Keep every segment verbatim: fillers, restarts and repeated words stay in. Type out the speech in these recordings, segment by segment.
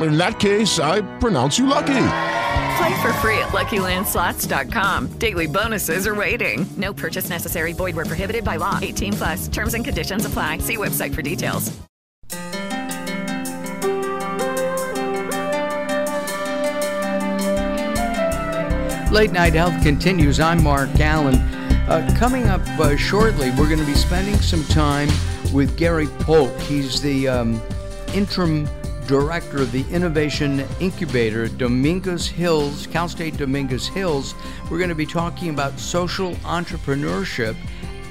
In that case, I pronounce you lucky. Play for free at Lucky Land Slots dot com. Daily bonuses are waiting. No purchase necessary. Void where prohibited by law. eighteen plus. Terms and conditions apply. See website for details. Late Night Health continues. I'm Mark Allen. Uh, coming up uh, shortly, we're going to be spending some time with Gary Polk. He's the um, interim director of the Innovation Incubator, Dominguez Hills, Cal State Dominguez Hills. We're going to be talking about social entrepreneurship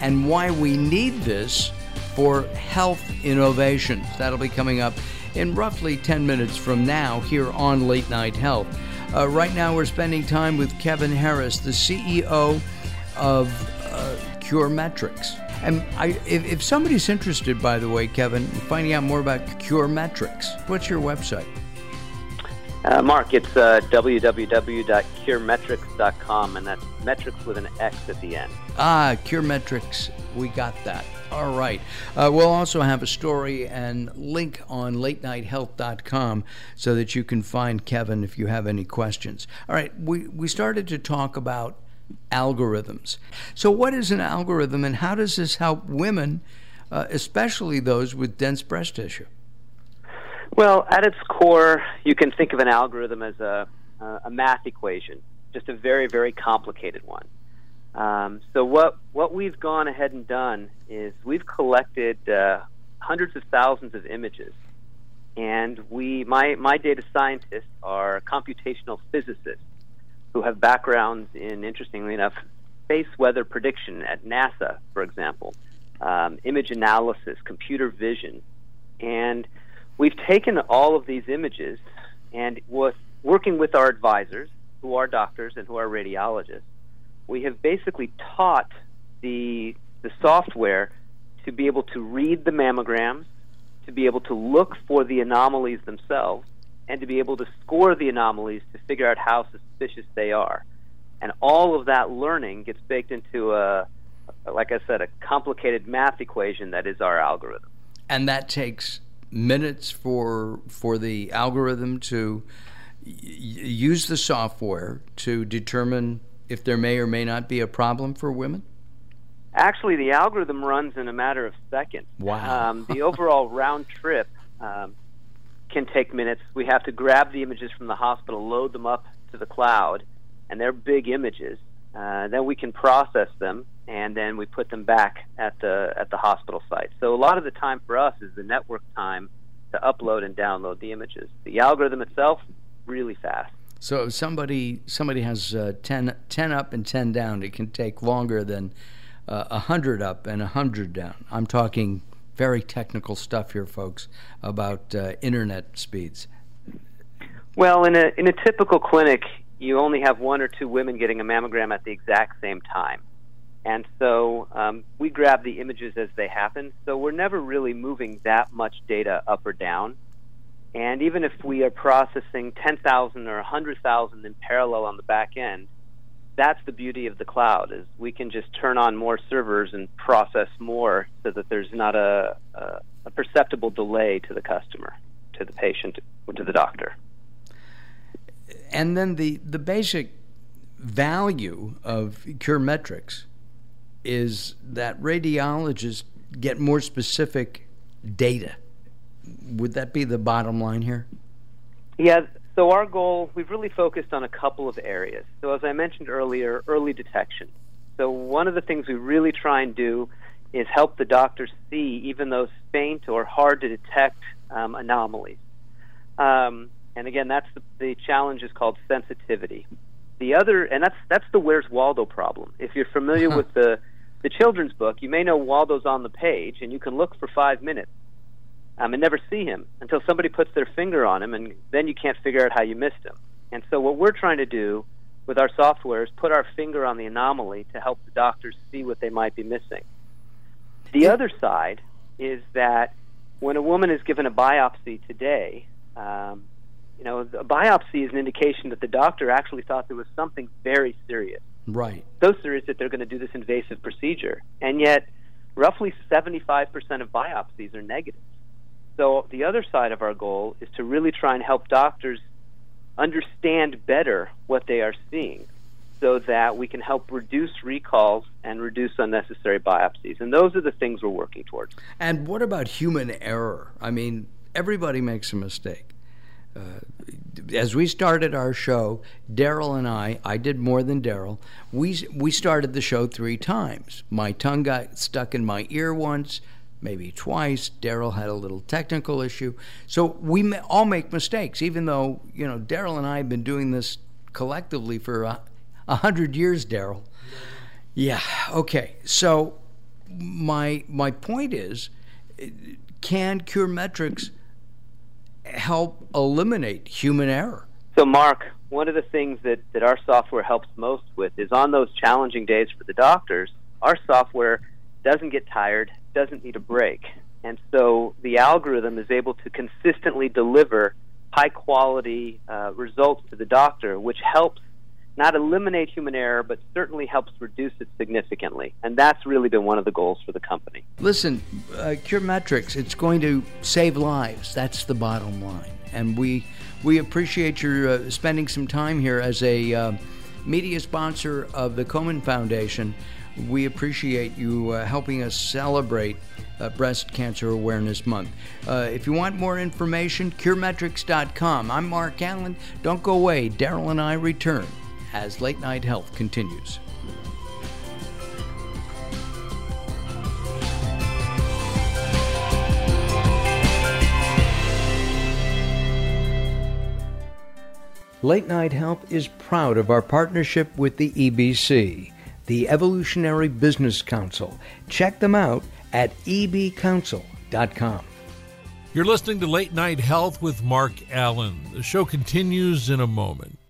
and why we need this for health innovations. That'll be coming up in roughly ten minutes from now here on Late Night Health. Uh, right now we're spending time with Kevin Harris, the C E O of uh, CureMetrics. And I, if, if somebody's interested, by the way, Kevin, in finding out more about CureMetrics, what's your website? Uh, Mark, it's uh, w w w dot cure metrics dot com, and that's metrics with an X at the end. Ah, CureMetrics. We got that. All right. Uh, we'll also have a story and link on Late Night Health dot com so that you can find Kevin if you have any questions. All right. We, we started to talk about algorithms. So what is an algorithm and how does this help women, uh, especially those with dense breast tissue? Well, at its core, you can think of an algorithm as a, uh, a math equation, just a very, very complicated one. Um, so what, what we've gone ahead and done is we've collected uh, hundreds of thousands of images. And we, my, my data scientists are computational physicists who have backgrounds in, interestingly enough, space weather prediction at NASA, for example, um, image analysis, computer vision. And we've taken all of these images and with working with our advisors, who are doctors and who are radiologists, we have basically taught the, the software to be able to read the mammograms, to be able to look for the anomalies themselves, and to be able to score the anomalies to figure out how suspicious they are. And all of that learning gets baked into, a, like I said, a complicated math equation that is our algorithm. And that takes minutes for, for the algorithm to y- use the software to determine if there may or may not be a problem for women? Actually, the algorithm runs in a matter of seconds. Wow. Um, the overall round trip... Um, can take minutes. We have to grab the images from the hospital, load them up to the cloud, and they're big images. Uh, then we can process them, and then we put them back at the at the hospital site. So a lot of the time for us is the network time to upload and download the images. The algorithm itself, really fast. So if somebody somebody has uh, ten, ten up and ten down, it can take longer than uh, one hundred up and one hundred down. I'm talking very technical stuff here, folks, about uh, internet speeds. Well, in a in a typical clinic, you only have one or two women getting a mammogram at the exact same time. And so um, we grab the images as they happen, so we're never really moving that much data up or down. And even if we are processing ten thousand or one hundred thousand in parallel on the back end, that's the beauty of the cloud, is we can just turn on more servers and process more so that there's not a, a, a perceptible delay to the customer, to the patient, or to the doctor. And then the, the basic value of CureMetrics is that radiologists get more specific data. Would that be the bottom line here? Yeah. So our goal, we've really focused on a couple of areas. So as I mentioned earlier, early detection. So one of the things we really try and do is help the doctors see even those faint or hard to detect um, anomalies. Um, and again, that's the, the challenge is called sensitivity. The other, and that's that's the Where's Waldo problem. If you're familiar huh. with the the children's book, you may know Waldo's on the page, and you can look for five minutes um, and never see him until somebody puts their finger on him, and then you can't figure out how you missed him. And so what we're trying to do with our software is put our finger on the anomaly to help the doctors see what they might be missing. The other side is that when a woman is given a biopsy today, um, you know, a biopsy is an indication that the doctor actually thought there was something very serious. Right. So serious that they're going to do this invasive procedure. And yet, roughly seventy-five percent of biopsies are negative. So the other side of our goal is to really try and help doctors understand better what they are seeing, so that we can help reduce recalls and reduce unnecessary biopsies. And those are the things we're working towards. And what about human error? I mean, everybody makes a mistake. Uh, as we started our show, Daryl and I, I did more than Daryl, we, we started the show three times. My tongue got stuck in my ear once, maybe twice. Daryl had a little technical issue. So we all make mistakes, even though, you know, Daryl and I have been doing this collectively for a A hundred years, Daryl. Yeah, okay. So my my point is, can CureMetrics help eliminate human error? So, Mark, one of the things that, that our software helps most with is on those challenging days for the doctors, our software doesn't get tired, doesn't need a break. And so the algorithm is able to consistently deliver high-quality uh, results to the doctor, which helps not eliminate human error, but certainly helps reduce it significantly. And that's really been one of the goals for the company. Listen, uh, CureMetrics, it's going to save lives. That's the bottom line. And we we appreciate your uh, spending some time here as a uh, media sponsor of the Komen Foundation. We appreciate you uh, helping us celebrate uh, Breast Cancer Awareness Month. Uh, if you want more information, Cure Metrics dot com. I'm Mark Allen. Don't go away. Daryl and I return as Late Night Health continues. Late Night Health is proud of our partnership with the E B C, the Evolutionary Business Council. Check them out at e b council dot com. You're listening to Late Night Health with Mark Allen. The show continues in a moment.